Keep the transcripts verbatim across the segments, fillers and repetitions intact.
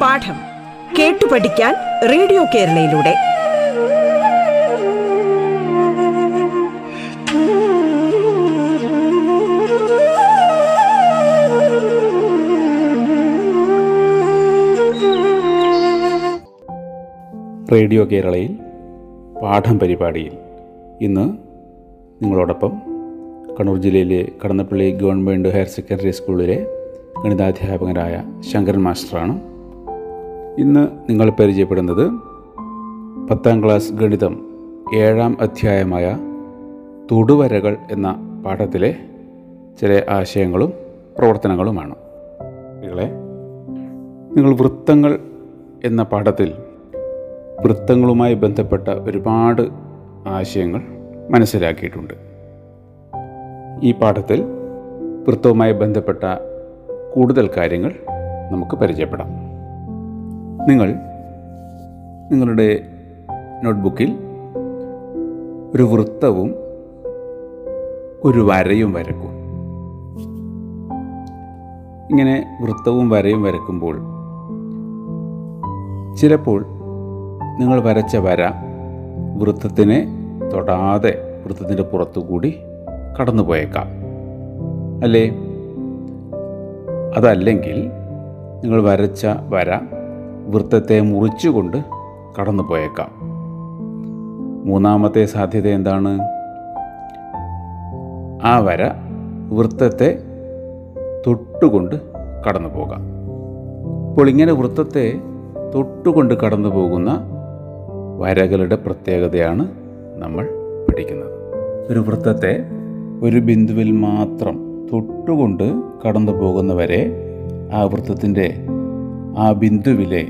പാഠം കേട്ടു പഠിക്കാൻ റേഡിയോ കേരളയിലൂടെ റേഡിയോ കേരളയിൽ പാഠം പരിപാടിയിൽ ഇന്ന് നിങ്ങളോടൊപ്പം കണ്ണൂർ ജില്ലയിലെ കടന്നപ്പള്ളി ഗവൺമെൻറ് ഹയർ സെക്കൻഡറി സ്കൂളിലെ ഗണിതാധ്യാപകനായ ശങ്കരൻ മാസ്റ്ററാണ്. ഇന്ന് നിങ്ങൾ പരിചയപ്പെടുന്നത് പത്താം ക്ലാസ് ഗണിതം ഏഴാം അധ്യായമായ തൊടുവരകൾ എന്ന പാഠത്തിലെ ചില ആശയങ്ങളും പ്രവർത്തനങ്ങളുമാണ്. നിങ്ങളെ നിങ്ങൾ വൃത്തങ്ങൾ എന്ന പാഠത്തിൽ വൃത്തങ്ങളുമായി ബന്ധപ്പെട്ട ഒരുപാട് ആശയങ്ങൾ മനസ്സിലാക്കിയിട്ടുണ്ട്. ഈ പാഠത്തിൽ വൃത്തവുമായി ബന്ധപ്പെട്ട കൂടുതൽ കാര്യങ്ങൾ നമുക്ക് പരിചയപ്പെടാം. നിങ്ങൾ നിങ്ങളുടെ നോട്ട്ബുക്കിൽ ഒരു വൃത്തവും ഒരു വരയും വരയ്ക്കും. ഇങ്ങനെ വൃത്തവും വരയും വരയ്ക്കുമ്പോൾ ചിലപ്പോൾ നിങ്ങൾ വരച്ച വര വൃത്തത്തിനെ തൊടാതെ വൃത്തത്തിൻ്റെ പുറത്തുകൂടി കടന്നു പോയേക്കാം, അല്ലേ? അതല്ലെങ്കിൽ നിങ്ങൾ വരച്ച വര വൃത്തത്തെ മുറിച്ചുകൊണ്ട് കടന്നു പോയേക്കാം. മൂന്നാമത്തെ സാധ്യത എന്താണ്? ആ വര വൃത്തത്തെ തൊട്ടുകൊണ്ട് കടന്നു പോകാം. അപ്പോൾ ഇങ്ങനെ വൃത്തത്തെ തൊട്ടുകൊണ്ട് കടന്നു പോകുന്ന വരകളുടെ പ്രത്യേകതയാണ് നമ്മൾ പഠിക്കുന്നത്. ഒരു വൃത്തത്തെ ഒരു ബിന്ദുവിൽ മാത്രം തൊട്ടുകൊണ്ട് കടന്നു പോകുന്നവരെ ആ വൃത്തത്തിൻ്റെ ആ ബിന്ദുവിലെ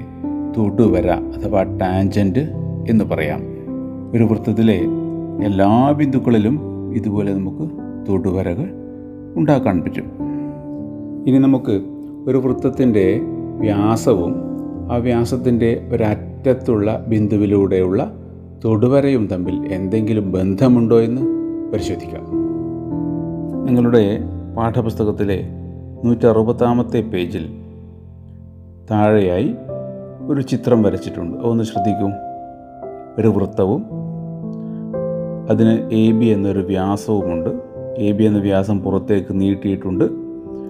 തൊടുവര അഥവാ ടാൻജൻറ്റ് എന്ന് പറയാം. ഒരു വൃത്തത്തിലെ എല്ലാ ബിന്ദുക്കളിലും ഇതുപോലെ നമുക്ക് തൊടുവരകൾ ഉണ്ടാക്കാൻ പറ്റും. ഇനി നമുക്ക് ഒരു വൃത്തത്തിൻ്റെ വ്യാസവും ആ വ്യാസത്തിൻ്റെ ഒരറ്റത്തുള്ള ബിന്ദുവിലൂടെയുള്ള തൊടുവരയും തമ്മിൽ എന്തെങ്കിലും ബന്ധമുണ്ടോ എന്ന് പരിശോധിക്കാം. നിങ്ങളുടെ പാഠപുസ്തകത്തിലെ നൂറ്റി അറുപത്താമത്തെ പേജിൽ താഴെയായി ഒരു ചിത്രം വരച്ചിട്ടുണ്ട്. അതൊന്ന് ശ്രദ്ധിക്കൂ. ഒരു വൃത്തവും അതിന് എ ബി എന്നൊരു വ്യാസവുമുണ്ട്. എ ബി എന്ന വ്യാസം പുറത്തേക്ക് നീട്ടിയിട്ടുണ്ട്.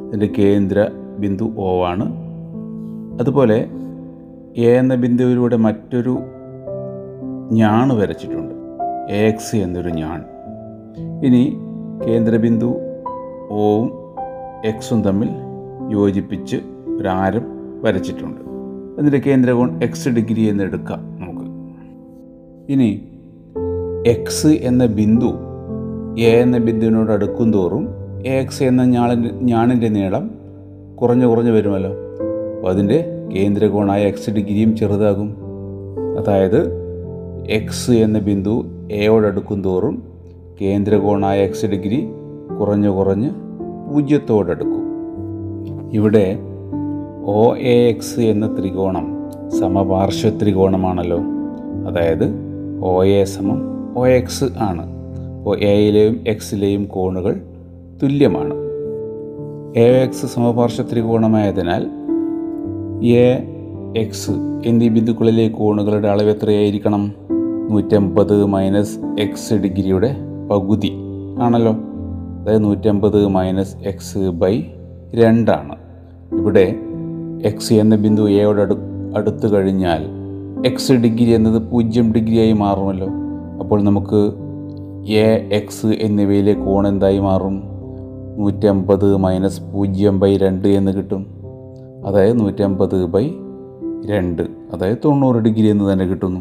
അതിൻ്റെ കേന്ദ്ര ബിന്ദു ഓ ആണ്. അതുപോലെ എ എന്ന ബിന്ദുവിലൂടെ മറ്റൊരു ഞാണ് വരച്ചിട്ടുണ്ട്, എക്സ് എന്നൊരു ഞാൻ. ഇനി കേന്ദ്രബിന്ദു ഓവും എക്സും തമ്മിൽ യോജിപ്പിച്ച് ഒരാരം വരച്ചിട്ടുണ്ട്. അതിൻ്റെ കേന്ദ്രകോൺ എക്സ് ഡിഗ്രി എന്നെടുക്കാം നമുക്ക്. ഇനി എക്സ് എന്ന ബിന്ദു എ എന്ന ബിന്ദുവിനോട് അടുക്കും തോറും എക്സ് എന്ന ഞാളിൻ്റെ ഞാണിൻ്റെ നീളം കുറഞ്ഞു കുറഞ്ഞു വരുമല്ലോ. അപ്പോൾ അതിൻ്റെ കേന്ദ്രകോണായ എക്സ് ഡിഗ്രിയും ചെറുതാകും. അതായത് എക്സ് എന്ന ബിന്ദു എയോടടുക്കും തോറും കേന്ദ്രകോണായ എക്സ് ഡിഗ്രി കുറഞ്ഞു കുറഞ്ഞ് പൂജ്യത്തോടടുക്കും. ഇവിടെ ഒ എ എക്സ് എന്ന ത്രികോണം സമപാർശ്വ ത്രികോണമാണല്ലോ. അതായത് ഒ എ സമം ഒ എക്സ് ആണ്. അപ്പോൾ എയിലെയും എക്സിലെയും കോണുകൾ തുല്യമാണ്. എ എക്സ് സമപാർശ്വ ത്രികോണമായതിനാൽ എ എക്സ് എന്നീ ബിന്ദുക്കളിലെ കോണുകളുടെ അളവ് എത്രയായിരിക്കണം? നൂറ്റമ്പത് മൈനസ് എക്സ് ഡിഗ്രിയുടെ പകുതി ആണല്ലോ. അതായത് നൂറ്റമ്പത് മൈനസ് എക്സ് ബൈ രണ്ടാണ്. ഇവിടെ എക്സ് എന്ന ബിന്ദു എയോട് അടു അടുത്ത് കഴിഞ്ഞാൽ എക്സ് ഡിഗ്രി എന്നത് പൂജ്യം ഡിഗ്രിയായി മാറുമല്ലോ. അപ്പോൾ നമുക്ക് എ എക്സ് എന്നിവയിലെ കോൺ എന്തായി മാറും? നൂറ്റമ്പത് മൈനസ് പൂജ്യം ബൈ രണ്ട് എന്ന് കിട്ടും. അതായത് നൂറ്റമ്പത് ബൈ രണ്ട്, അതായത് തൊണ്ണൂറ് ഡിഗ്രി എന്ന് തന്നെ കിട്ടുന്നു.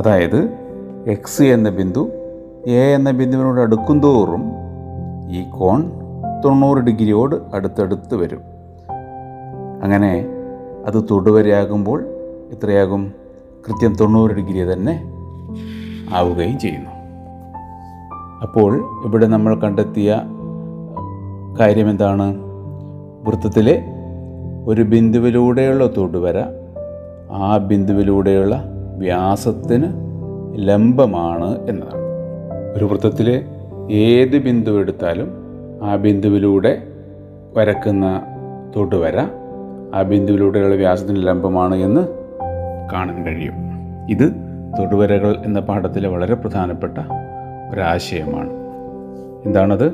അതായത് എക്സ് എന്ന ബിന്ദു എ എന്ന ബിന്ദുവിനോട് അടുക്കും തോറും ഈ കോൺ തൊണ്ണൂറ് ഡിഗ്രിയോട് അടുത്തടുത്ത് വരും. അങ്ങനെ അത് തൊടുവരയാകുമ്പോൾ എത്രയാകും? കൃത്യം തൊണ്ണൂറ് ഡിഗ്രി തന്നെ ആവുകയും ചെയ്യുന്നു. അപ്പോൾ ഇവിടെ നമ്മൾ കണ്ടെത്തിയ കാര്യം എന്താണ്? വൃത്തത്തിലെ ഒരു ബിന്ദുവിലൂടെയുള്ള തൊടുവര ആ ബിന്ദുവിലൂടെയുള്ള വ്യാസത്തിന് ലംബമാണ് എന്നതാണ്. ഒരു വൃത്തത്തിലെ ഏത് ബിന്ദു എടുത്താലും ആ ബിന്ദുവിലൂടെ വരക്കുന്ന തൊടുവര ആ ബിന്ദുവിലൂടെയുള്ള വ്യാസത്തിന് ലംബമാണ് എന്ന് കാണാൻ കഴിയും. ഇത് തൊടുവരകൾ എന്ന പാഠത്തിലെ വളരെ പ്രധാനപ്പെട്ട ഒരാശയമാണ്. എന്താണത്?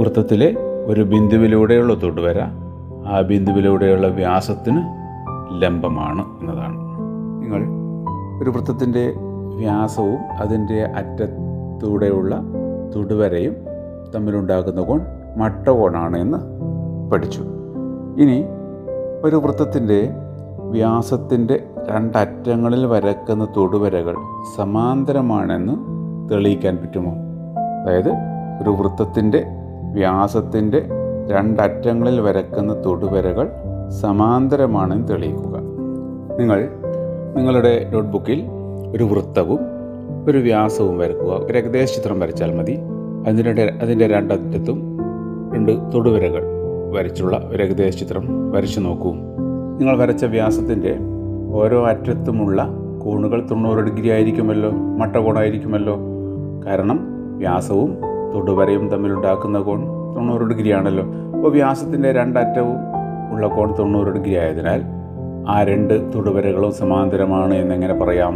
വൃത്തത്തിലെ ഒരു ബിന്ദുവിലൂടെയുള്ള തൊടുവര ആ ബിന്ദുവിലൂടെയുള്ള വ്യാസത്തിന് ലംബമാണ് എന്നതാണ്. നിങ്ങൾ ഒരു വൃത്തത്തിൻ്റെ വ്യാസവും അതിൻ്റെ അറ്റത്തൂടെയുള്ള തൊടുവരയും തമ്മിലുണ്ടാകുന്ന കോൺ മട്ടകോണാണ് എന്ന് പഠിച്ചു. ഇനി ഒരു വൃത്തത്തിൻ്റെ വ്യാസത്തിൻ്റെ രണ്ടറ്റങ്ങളിൽ വരക്കുന്ന തൊടുവരകൾ സമാന്തരമാണെന്ന് തെളിയിക്കാൻ പറ്റുമോ? അതായത് ഒരു വൃത്തത്തിൻ്റെ വ്യാസത്തിൻ്റെ രണ്ടറ്റങ്ങളിൽ വരക്കുന്ന തൊടുവരകൾ സമാന്തരമാണെന്ന് തെളിയിക്കുക. നിങ്ങൾ നിങ്ങളുടെ നോട്ട്ബുക്കിൽ ഒരു വൃത്തവും ഒരു വ്യാസവും വരക്കുക. ഒരു ഏകദേശ ചിത്രം വരച്ചാൽ മതി. അതിൻ്റെ അതിൻ്റെ രണ്ടറ്റത്തും രണ്ട് തൊടുവരകൾ വരച്ചുള്ള ഒരു ഏകദേശ ചിത്രം വരച്ചു നോക്കൂ. നിങ്ങൾ വരച്ച വ്യാസത്തിൻ്റെ ഓരോ അറ്റത്തുമുള്ള കോണുകൾ തൊണ്ണൂറ് ഡിഗ്രി ആയിരിക്കുമല്ലോ, മട്ടകോണായിരിക്കുമല്ലോ. കാരണം വ്യാസവും തൊടുവരയും തമ്മിലുണ്ടാക്കുന്ന കോൺ തൊണ്ണൂറ് ഡിഗ്രി ആണല്ലോ. അപ്പോൾ വ്യാസത്തിൻ്റെ രണ്ടറ്റവും ഉള്ള കോൺ തൊണ്ണൂറ് ഡിഗ്രി ആയതിനാൽ ആ രണ്ട് തൊടുവരകളും സമാന്തരമാണ് എന്നെങ്ങനെ പറയാം?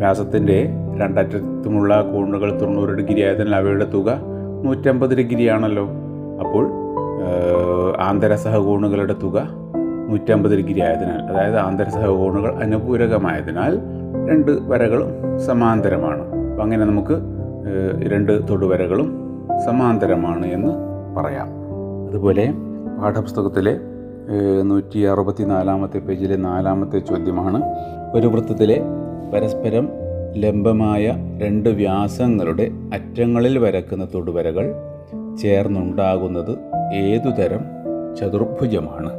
വ്യാസത്തിൻ്റെ രണ്ടറ്റത്തുമുള്ള കോണുകൾ തൊണ്ണൂറ് ഡിഗ്രി ആയതിനാൽ അവയുടെ തുക നൂറ്റമ്പത് ഡിഗ്രി ആണല്ലോ. അപ്പോൾ ആന്തരസഹകോണുകളുടെ തുക നൂറ്റമ്പത് ഡിഗ്രി ആയതിനാൽ, അതായത് ആന്തരസഹകോണുകൾ അനുപൂരകമായതിനാൽ രണ്ട് വരകളും സമാന്തരമാണ്. അപ്പം അങ്ങനെ നമുക്ക് രണ്ട് തൊടുവരകളും സമാന്തരമാണ് എന്ന് പറയാം. അതുപോലെ പാഠപുസ്തകത്തിലെ നൂറ്റി അറുപത്തി നാലാമത്തെ പേജിലെ നാലാമത്തെ ചോദ്യമാണ്, ഒരു വൃത്തത്തിലെ പരസ്പരം ലംബമായ രണ്ട് വ്യാസങ്ങളുടെ അറ്റങ്ങളിൽ വരക്കുന്ന തൊടുവരകൾ ചേർന്നുണ്ടാകുന്നത് ഏതുതരം ചതുർഭുജമാണ്?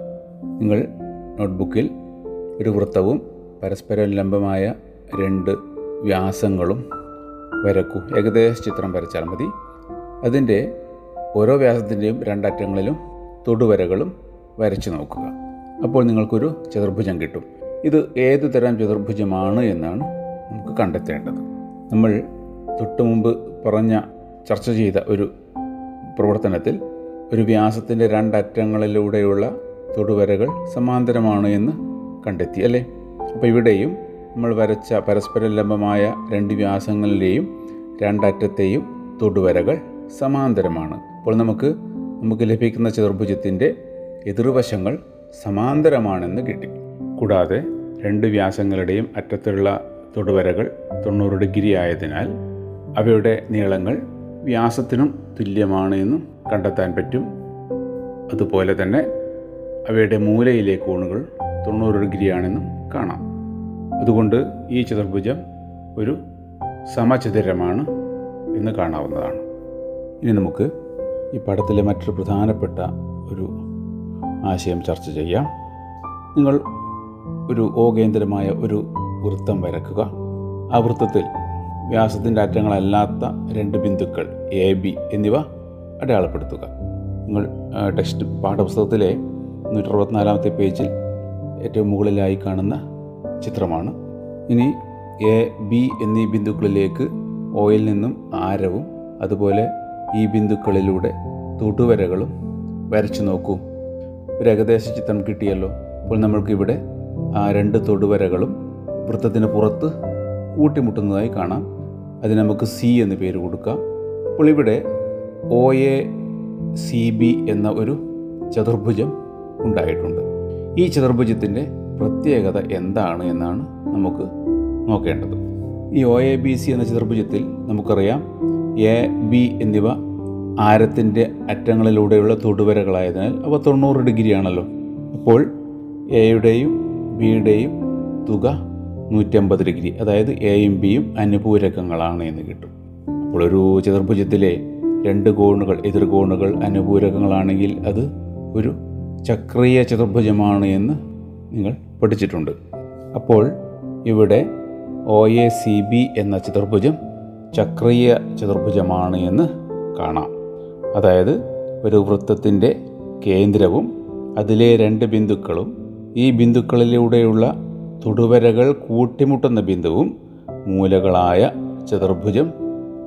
നിങ്ങൾ നോട്ട്ബുക്കിൽ ഒരു വൃത്തവും പരസ്പരം ലംബമായ രണ്ട് വ്യാസങ്ങളും വരക്കൂ. ഏകദേശ ചിത്രം വരച്ചാൽ മതി. അതിൻ്റെ ഓരോ വ്യാസത്തിൻ്റെയും രണ്ടറ്റങ്ങളിലും തൊടുവരകളും വരച്ചു നോക്കുക. അപ്പോൾ നിങ്ങൾക്കൊരു ചതുർഭുജം കിട്ടും. ഇത് ഏതു തരം ചതുർഭുജമാണ് എന്നാണ് നമുക്ക് കണ്ടെത്തേണ്ടത്. നമ്മൾ തൊട്ടു മുമ്പ് പറഞ്ഞ ചർച്ച ചെയ്ത ഒരു പ്രവർത്തനത്തിൽ ഒരു വ്യാസത്തിൻ്റെ രണ്ടറ്റങ്ങളിലൂടെയുള്ള തൊടുവരകൾ സമാന്തരമാണ് എന്ന് കണ്ടെത്തി അല്ലേ. അപ്പോൾ ഇവിടെയും നമ്മൾ വരച്ച പരസ്പര ലംബമായ രണ്ട് വ്യാസങ്ങളിലെയും രണ്ടറ്റത്തെയും തൊടുവരകൾ സമാന്തരമാണ്. അപ്പോൾ നമുക്ക് നമുക്ക് ലഭിക്കുന്ന ചതുർഭുജത്തിൻ്റെ എതിർവശങ്ങൾ സമാന്തരമാണെന്ന് കിട്ടി. കൂടാതെ രണ്ട് വ്യാസങ്ങളുടെയും അറ്റത്തുള്ള തൊടുവരകൾ തൊണ്ണൂറ് ഡിഗ്രി ആയതിനാൽ അവയുടെ നീളങ്ങൾ വ്യാസത്തിനും തുല്യമാണ് എന്നും കണ്ടെത്താൻ പറ്റും. അതുപോലെ തന്നെ അവയുടെ മൂലയിലെ കോണുകൾ തൊണ്ണൂറ് ഡിഗ്രിയാണെന്നും കാണാം. അതുകൊണ്ട് ഈ ചതുർഭുജം ഒരു സമചതുരമാണ് എന്ന് കാണാവുന്നതാണ്. ഇനി നമുക്ക് ഈ പാഠത്തിലെ മറ്റൊരു പ്രധാനപ്പെട്ട ഒരു ആശയം ചർച്ച ചെയ്യാം. നിങ്ങൾ ഒരു ഓകേന്ദ്രമായ ഒരു വൃത്തം വരക്കുക. ആ വൃത്തത്തിൽ വ്യാസത്തിൻ്റെ അറ്റങ്ങളല്ലാത്ത രണ്ട് ബിന്ദുക്കൾ എ ബി എന്നിവ അടയാളപ്പെടുത്തുക. നിങ്ങൾ ടെക്സ്റ്റ് പാഠപുസ്തകത്തിലെ നൂറ്റി അറുപത്തിനാലാമത്തെ പേജിൽ ഏറ്റവും മുകളിലായി കാണുന്ന ചിത്രമാണ്. ഇനി എ ബി എന്നീ ബിന്ദുക്കളിലേക്ക് ഓയിൽ നിന്നും ആരവും അതുപോലെ ഈ ബിന്ദുക്കളിലൂടെ തൊടുവരകളും വരച്ചു നോക്കൂ. ഒരു ഏകദേശ ചിത്രം കിട്ടിയല്ലോ. അപ്പോൾ നമ്മൾക്കിവിടെ ആ രണ്ട് തൊടുവരകളും വൃത്തത്തിന് പുറത്ത് കൂട്ടിമുട്ടുന്നതായി കാണാം. അതിന് നമുക്ക് സി എന്ന് പേര് കൊടുക്കാം. അപ്പോൾ ഇവിടെ ഒ എ സി ബി എന്ന ഒരു ചതുർഭുജം ഉണ്ടായിട്ടുണ്ട്. ഈ ചതുർഭുജത്തിൻ്റെ പ്രത്യേകത എന്താണ് എന്നാണ് നമുക്ക് നോക്കേണ്ടത്. ഈ ഒ എ ബി സി എന്ന ചതുർഭുജത്തിൽ നമുക്കറിയാം എ ബി എന്നിവ ആരത്തിൻ്റെ അറ്റങ്ങളിലൂടെയുള്ള തൊടുവരകളായതിനാൽ അവ തൊണ്ണൂറ് ഡിഗ്രിയാണല്ലോ. അപ്പോൾ എയുടെയും ബിയുടെയും തുക നൂറ്റമ്പത് ഡിഗ്രി, അതായത് എയും ബിയും അനുപൂരകങ്ങളാണ് എന്ന് കിട്ടും. അപ്പോൾ ഒരു ചതുർഭുജത്തിലെ രണ്ട് കോണുകൾ എതിർകോണുകൾ അനുപൂരകങ്ങളാണെങ്കിൽ അത് ഒരു ചക്രീയ ചതുർഭുജമാണ് എന്ന് നിങ്ങൾ പഠിച്ചിട്ടുണ്ട്. അപ്പോൾ ഇവിടെ ഒ എ സി ബി എന്ന ചതുർഭുജം ചക്രീയ ചതുർഭുജമാണ് എന്ന് കാണാം. അതായത് ഒരു വൃത്തത്തിൻ്റെ കേന്ദ്രവും അതിലെ രണ്ട് ബിന്ദുക്കളും ഈ ബിന്ദുക്കളിലൂടെയുള്ള തൊടുവരകൾ കൂട്ടിമുട്ടുന്ന ബിന്ദുവും മൂലകളായ ചതുർഭുജം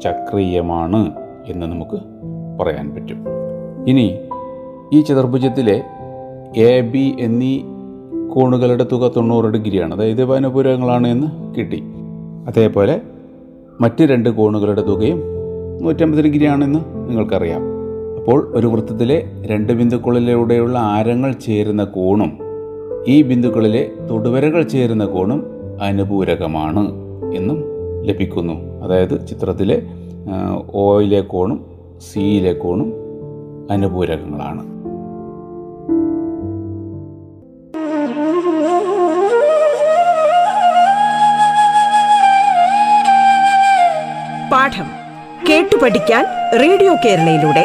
ചക്രീയമാണ് എന്ന് നമുക്ക് പറയാൻ പറ്റും. ഇനി ഈ ചതുർഭുജത്തിലെ എ ബി എന്നീ കോണുകളുടെ തുക തൊണ്ണൂറ് ഡിഗ്രിയാണ്, അതായത് പനപുരങ്ങളാണ് എന്ന് കിട്ടി. അതേപോലെ മറ്റ് രണ്ട് കോണുകളുടെ തുകയും നൂറ്റമ്പത് ഡിഗ്രിയാണെന്ന് നിങ്ങൾക്കറിയാം. അപ്പോൾ ഒരു വൃത്തത്തിലെ രണ്ട് ബിന്ദുക്കളിലൂടെയുള്ള ആരങ്ങൾ ചേരുന്ന കോണും ഈ ബിന്ദുക്കളിലെ തൊടുവരകൾ ചേരുന്ന കോണും അനുപൂരകമാണ് എന്നും ലഭിക്കുന്നു. അതായത് ചിത്രത്തിലെ ഓയിലെ കോണും സിയിലെ കോണും അനുപൂരകങ്ങളാണ്. പാഠം കേട്ടു പഠിക്കാൻ റേഡിയോ കേരളയിലൂടെ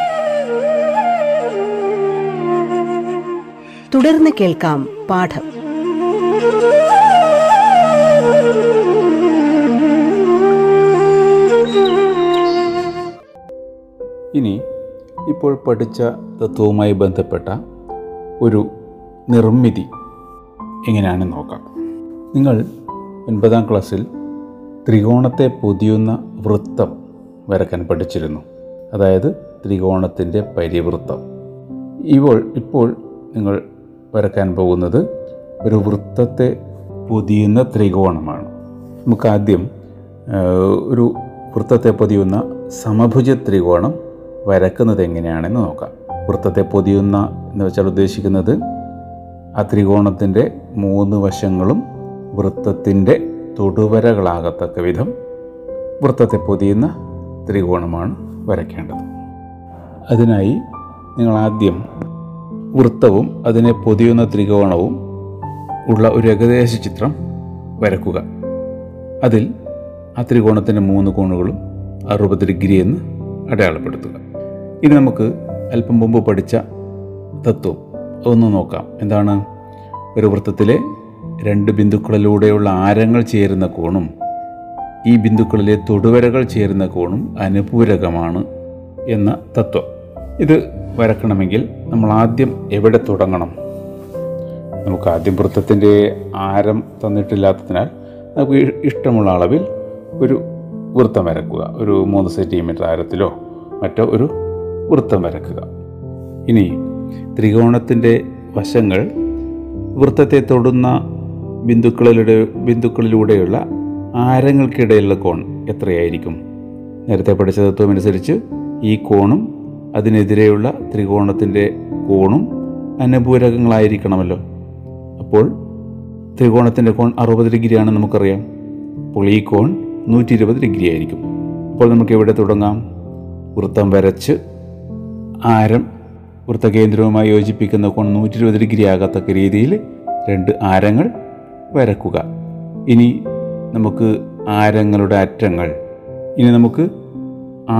തുടർന്ന് കേൾക്കാം. പാഠം ഇനി ഇപ്പോൾ പഠിച്ച തത്വവുമായി ബന്ധപ്പെട്ട ഒരു നിർമ്മിതി എങ്ങനെയാണെന്ന് നോക്കാം. നിങ്ങൾ ഒൻപതാം ക്ലാസ്സിൽ ത്രികോണത്തെ പൊതിയുന്ന വൃത്തം വരയ്ക്കാൻ പഠിച്ചിരുന്നു, അതായത് ത്രികോണത്തിൻ്റെ പരിവൃത്തം. ഇപ്പോൾ ഇപ്പോൾ നിങ്ങൾ വരയ്ക്കാൻ പോകുന്നത് ഒരു വൃത്തത്തെ പൊതിയുന്ന ത്രികോണമാണ്. നമുക്കാദ്യം ഒരു വൃത്തത്തെ പൊതിയുന്ന സമഭുജ ത്രികോണം വരയ്ക്കുന്നത് എങ്ങനെയാണെന്ന് നോക്കാം. വൃത്തത്തെ പൊതിയുന്ന എന്ന് വെച്ചാൽ ഉദ്ദേശിക്കുന്നത് ആ ത്രികോണത്തിൻ്റെ മൂന്ന് വശങ്ങളും വൃത്തത്തിൻ്റെ തൊടുവരകളാകത്തക്ക വിധം വൃത്തത്തെ പൊതിയുന്ന ത്രികോണമാണ് വരയ്ക്കേണ്ടത്. അതിനായി നിങ്ങളാദ്യം വൃത്തവും അതിനെ പൊതിയുന്ന ത്രികോണവും ഉള്ള ഒരു ഏകദേശ ചിത്രം വരക്കുക. അതിൽ ആ ത്രികോണത്തിൻ്റെ മൂന്ന് കോണുകളും അറുപത് ഡിഗ്രി എന്ന് അടയാളപ്പെടുത്തുക. ഇനി നമുക്ക് അല്പം മുമ്പ് പഠിച്ച തത്വം ഒന്ന് നോക്കാം. എന്താണ്? ഒരു വൃത്തത്തിലെ രണ്ട് ബിന്ദുക്കളിലൂടെയുള്ള ആരങ്ങൾ ചേരുന്ന കോണും ഈ ബിന്ദുക്കളിലെ തൊടുവരകൾ ചേരുന്ന കോണും അനുപൂരകമാണ് എന്ന തത്വം. ഇത് വരക്കണമെങ്കിൽ നമ്മൾ ആദ്യം എവിടെ തുടങ്ങണം? നമുക്ക് ആദ്യം വൃത്തത്തിൻ്റെ ആരം തന്നിട്ടില്ലാത്തതിനാൽ നമുക്ക് ഇഷ്ടമുള്ള അളവിൽ ഒരു വൃത്തം വരക്കുക. ഒരു മൂന്ന് സെൻറ്റിമീറ്റർ ആരത്തിലോ മറ്റോ ഒരു വൃത്തം വരക്കുക. ഇനി ത്രികോണത്തിൻ്റെ വശങ്ങൾ വൃത്തത്തെ തൊടുന്ന ബിന്ദുക്കളിലൂടെ ബിന്ദുക്കളിലൂടെയുള്ള ആരങ്ങൾക്കിടയിലുള്ള കോൺ എത്രയായിരിക്കും? നേരത്തെ പഠിച്ച തത്വമനുസരിച്ച് ഈ കോണും അതിനെതിരെയുള്ള ത്രികോണത്തിൻ്റെ കോണും അനുപൂരകങ്ങളായിരിക്കണമല്ലോ. അപ്പോൾ ത്രികോണത്തിൻ്റെ കോൺ അറുപത് ഡിഗ്രിയാണെന്ന് നമുക്കറിയാം. അപ്പോൾ ഈ കോൺ നൂറ്റി ഇരുപത് ഡിഗ്രി ആയിരിക്കും. അപ്പോൾ നമുക്ക് എവിടെ തുടങ്ങാം? വൃത്തം വരച്ച് ആരം വൃത്തകേന്ദ്രവുമായി യോജിപ്പിക്കുന്ന കോൺ നൂറ്റി ഇരുപത് ഡിഗ്രി ആകത്തക്ക രീതിയിൽ രണ്ട് ആരങ്ങൾ വരക്കുക. ഇനി നമുക്ക് ആരങ്ങളുടെ അറ്റങ്ങൾ ഇനി നമുക്ക്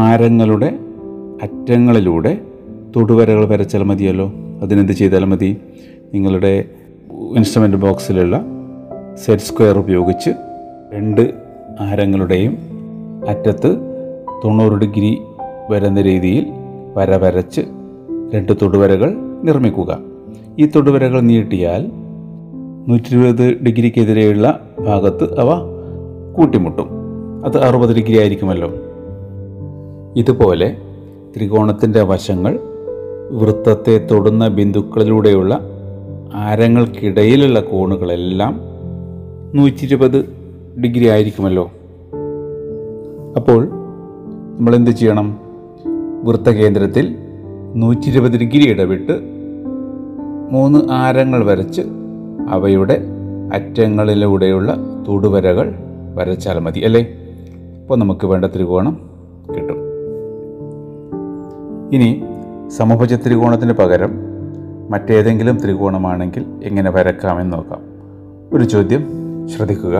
ആരങ്ങളുടെ അറ്റങ്ങളിലൂടെ തൊടുവരകൾ വരച്ചാൽ മതിയല്ലോ. അതിനെന്ത് ചെയ്താൽ മതി? നിങ്ങളുടെ ഇൻസ്ട്രുമെൻ്റ് ബോക്സിലുള്ള സെറ്റ് സ്ക്വയർ ഉപയോഗിച്ച് രണ്ട് ആരങ്ങളുടെയും അറ്റത്ത് തൊണ്ണൂറ് ഡിഗ്രി വരുന്ന രീതിയിൽ വര വരച്ച് രണ്ട് തൊടുവരകൾ നിർമ്മിക്കുക. ഈ തൊടുവരകൾ നീട്ടിയാൽ നൂറ്റി ഇരുപത് ഡിഗ്രിക്കെതിരെയുള്ള ഭാഗത്ത് അവ കൂട്ടിമുട്ടും. അത് അറുപത് ഡിഗ്രി ആയിരിക്കുമല്ലോ. ഇതുപോലെ ത്രികോണത്തിൻ്റെ വശങ്ങൾ വൃത്തത്തെ തൊടുന്ന ബിന്ദുക്കളിലൂടെയുള്ള ആരങ്ങൾക്കിടയിലുള്ള കോണുകളെല്ലാം നൂറ്റി ഇരുപത് ഡിഗ്രി ആയിരിക്കുമല്ലോ. അപ്പോൾ നമ്മളെന്ത് ചെയ്യണം? വൃത്തകേന്ദ്രത്തിൽ നൂറ്റി ഇരുപത് ഡിഗ്രി ഇടവിട്ട് മൂന്ന് ആരങ്ങൾ വരച്ച് അവയുടെ അറ്റങ്ങളിലൂടെയുള്ള തൊടുവരകൾ വരച്ചാൽ മതി അല്ലേ. അപ്പോൾ നമുക്ക് വേണ്ട ത്രികോണം കിട്ടും. ഇനി സമഭുജ ത്രികോണത്തിന് പകരം മറ്റേതെങ്കിലും ത്രികോണമാണെങ്കിൽ എങ്ങനെ വരയ്ക്കാമെന്ന് നോക്കാം. ഒരു ചോദ്യം ശ്രദ്ധിക്കുക.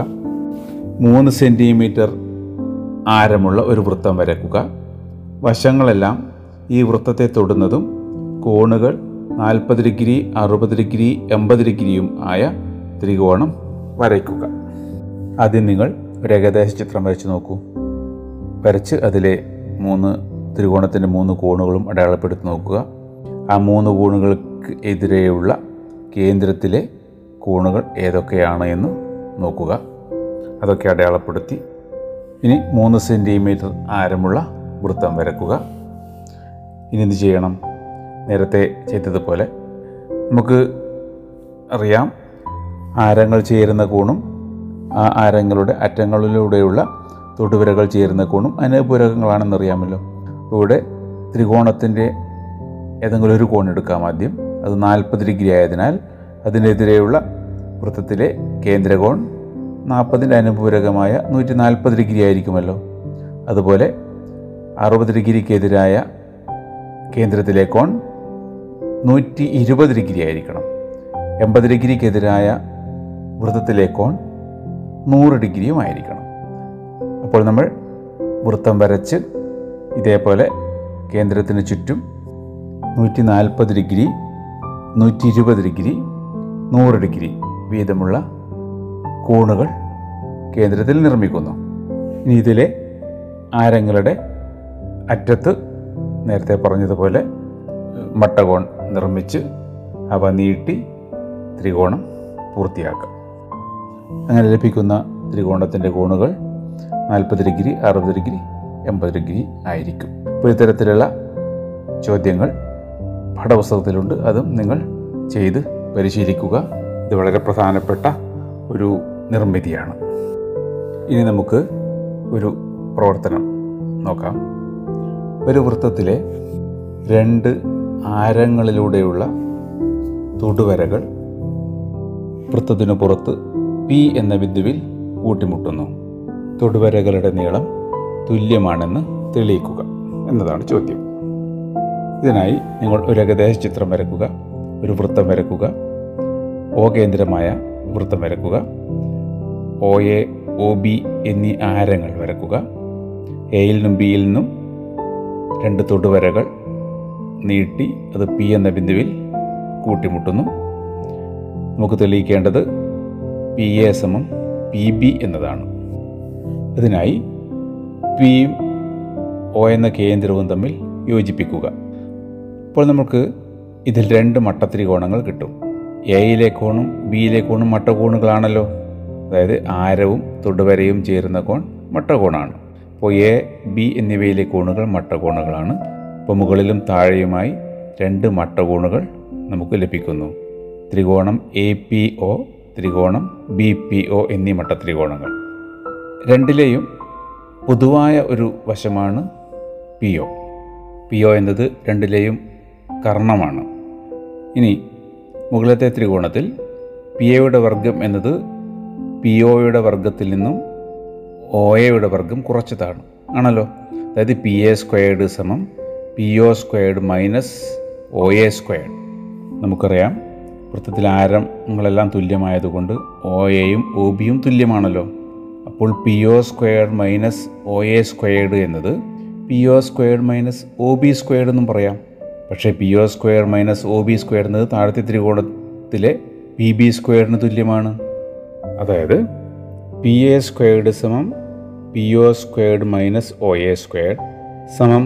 മൂന്ന് സെൻറ്റിമീറ്റർ ആരമുള്ള ഒരു വൃത്തം വരയ്ക്കുക. വശങ്ങളെല്ലാം ഈ വൃത്തത്തെ തൊടുന്നതും കോണുകൾ നാൽപ്പത് ഡിഗ്രി അറുപത് ഡിഗ്രി എൺപത് ഡിഗ്രിയും ആയ ത്രികോണം വരയ്ക്കുക. ആദ്യം നിങ്ങൾ ഒരു ഏകദേശ ചിത്രം വരച്ച് നോക്കൂ. വരച്ച് അതിലെ മൂന്ന് ത്രികോണത്തിൻ്റെ മൂന്ന് കോണുകളും അടയാളപ്പെടുത്തി നോക്കുക. ആ മൂന്ന് കോണുകൾക്ക് എതിരെയുള്ള കേന്ദ്രത്തിലെ കോണുകൾ ഏതൊക്കെയാണ് എന്ന് നോക്കുക. അതൊക്കെ അടയാളപ്പെടുത്തി ഇനി മൂന്ന് സെൻറ്റിമീറ്റർ ആരമുള്ള വൃത്തം വരക്കുക. ഇനി എന്ത് ചെയ്യണം? നേരത്തെ ചെയ്തതുപോലെ നമുക്ക് അറിയാം, ആരങ്ങൾ ചേരുന്ന കോണും ആ ആരങ്ങളുടെ അറ്റങ്ങളിലൂടെയുള്ള തൊടുപുരകൾ ചേരുന്ന കോണും അനുപൂരകങ്ങളാണെന്നറിയാമല്ലോ. ഇവിടെ ത്രികോണത്തിൻ്റെ ഏതെങ്കിലും ഒരു കോണെടുക്കാം. ആദ്യം അത് നാൽപ്പത് ഡിഗ്രി ആയതിനാൽ അതിനെതിരെയുള്ള വൃത്തത്തിലെ കേന്ദ്രകോൺ നാൽപ്പതിൻ്റെ അനുപൂരകമായ നൂറ്റി നാൽപ്പത് ഡിഗ്രി ആയിരിക്കുമല്ലോ. അതുപോലെ അറുപത് ഡിഗ്രിക്കെതിരായ കേന്ദ്രത്തിലെ കോൺ നൂറ്റി ഇരുപത് ഡിഗ്രി ആയിരിക്കണം. എൺപത് ഡിഗ്രിക്കെതിരായ വൃത്തത്തിലെ കോൺ നൂറ് ഡിഗ്രിയും ആയിരിക്കണം. അപ്പോൾ നമ്മൾ വൃത്തം വരച്ച് ഇതേപോലെ കേന്ദ്രത്തിന് ചുറ്റും നൂറ്റി നാൽപ്പത് ഡിഗ്രി നൂറ്റി ഇരുപത് ഡിഗ്രി നൂറ് ഡിഗ്രി വീതമുള്ള കോണുകൾ കേന്ദ്രത്തിൽ നിർമ്മിക്കുന്നു. ഇനി ഇതിലെ ആരങ്ങളുടെ അറ്റത്ത് നേരത്തെ പറഞ്ഞതുപോലെ മട്ടകോൺ നിർമ്മിച്ച് അവ നീട്ടി ത്രികോണം പൂർത്തിയാക്കാം. അങ്ങനെ ലഭിക്കുന്ന ത്രികോണത്തിൻ്റെ കോണുകൾ നാൽപ്പത് ഡിഗ്രി അറുപത് ഡിഗ്രി എൺപത് ഡിഗ്രി ആയിരിക്കും. ഇപ്പോൾ ഇത്തരത്തിലുള്ള ചോദ്യങ്ങൾ പാഠപുസ്തകത്തിലുണ്ട്. അതും നിങ്ങൾ ചെയ്ത് പരിശീലിക്കുക. ഇത് വളരെ പ്രധാനപ്പെട്ട ഒരു നിർമ്മിതിയാണ്. ഇനി നമുക്ക് ഒരു പ്രവർത്തനം നോക്കാം. ഒരു വൃത്തത്തിലെ രണ്ട് ആരങ്ങളിലൂടെയുള്ള തൊടുവരകൾ വൃത്തത്തിനു പുറത്ത് പി എന്ന ബിന്ദുവിൽ കൂട്ടിമുട്ടുന്നു. തൊടുവരകളുടെ നീളം തുല്യമാണെന്ന് തെളിയിക്കുക എന്നതാണ് ചോദ്യം. ഇതിനായി നിങ്ങൾ ഒരു ഏകദേശ ചിത്രം വരക്കുക. ഒരു വൃത്തം വരക്കുക. ഓ കേന്ദ്രമായ വൃത്തം വരക്കുക. ഒ എ ഒ ബി എന്നീ ആരങ്ങൾ വരക്കുക. എയിൽ നിന്നും ബിയിൽ നിന്നും രണ്ട് തൊടുവരകൾ നീട്ടി അത് പി എന്ന ബിന്ദുവിൽ കൂട്ടിമുട്ടുന്നു. നമുക്ക് തെളിയിക്കേണ്ടത് പി എ സമം പി ബി എന്നതാണ്. ഇതിനായി പിയും ഒ എന്ന കേന്ദ്രവും തമ്മിൽ യോജിപ്പിക്കുക. അപ്പോൾ നമുക്ക് ഇതിൽ രണ്ട് മട്ടത്രികോണങ്ങൾ കിട്ടും. എയിലെ കോണും ബിയിലെ കോണും മട്ടകോണുകളാണല്ലോ. അതായത് ആരവും തൊടുവരയും ചേരുന്ന കോൺ മട്ടകോണാണ്. അപ്പോൾ എ ബി എന്നിവയിലെ കോണുകൾ മട്ടകോണുകളാണ്. അപ്പോൾ മുകളിലും താഴെയുമായി രണ്ട് മട്ടകോണുകൾ നമുക്ക് ലഭിക്കുന്നു. ത്രികോണം എ പി ഒ, ത്രികോണം ബി പി ഒ എന്നീ മട്ടത്രികോണങ്ങൾ. രണ്ടിലെയും പൊതുവായ ഒരു വശമാണ് പി ഒ. പി ഒ എന്നത് രണ്ടിലെയും കർണമാണ്. ഇനി മുകളിലത്തെ ത്രികോണത്തിൽ പി എയുടെ വർഗം എന്നത് പി ഒയുടെ വർഗത്തിൽ നിന്നും ഒ എയുടെ വർഗം കുറച്ചതാണ് ആണല്ലോ. അതായത് പി എ സ്ക്വയേർഡ് സമം P O squared minus O A squared. നമുക്കറിയാം വൃത്തത്തിലെ ആരങ്ങളെല്ലാം തുല്യമായതുകൊണ്ട് ഒ എയും ഒ ബിയും തുല്യമാണല്ലോ. അപ്പോൾ P O squared minus O A squared എന്നത് P O squared minus O B squared എന്നും പറയാം. പക്ഷേ P O square minus O B square എന്നത് താഴത്തെ ത്രികോണത്തിലെ പി ബി സ്ക്വയറിന് തുല്യമാണ്. അതായത് പി എ സ്ക്വയർഡ് സമം P O squared minus O A squared സമം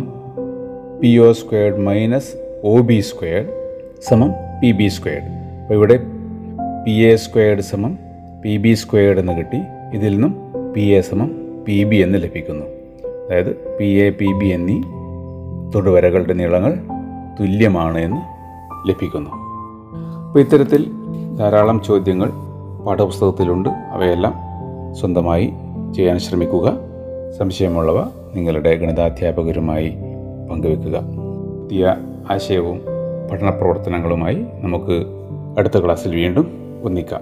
P O squared minus O B squared സമം പി ബി സ്ക്വയർഡ്. അപ്പോൾ ഇവിടെ പി എ സ്ക്വയർഡ് സമം പി ബി സ്ക്വയർഡ് എന്ന് കിട്ടി. ഇതിൽ നിന്നും പി എ സമം പി ബി എന്ന് ലഭിക്കുന്നു. അതായത് പി എ പി ബി എന്നീ തൊടുവരകളുടെ നീളങ്ങൾ തുല്യമാണ് എന്ന് ലഭിക്കുന്നു. അപ്പോൾ ഇത്തരത്തിൽ ധാരാളം ചോദ്യങ്ങൾ പാഠപുസ്തകത്തിലുണ്ട്. അവയെല്ലാം സ്വന്തമായി ചെയ്യാൻ ശ്രമിക്കുക. സംശയമുള്ളവ നിങ്ങളുടെ ഗണിതാധ്യാപകരുമായി പങ്കുവെക്കുക. പുതിയ ആശയവും പഠന പ്രവർത്തനങ്ങളുമായി നമുക്ക് അടുത്ത ക്ലാസ്സിൽ വീണ്ടും ഒന്നിക്കാം.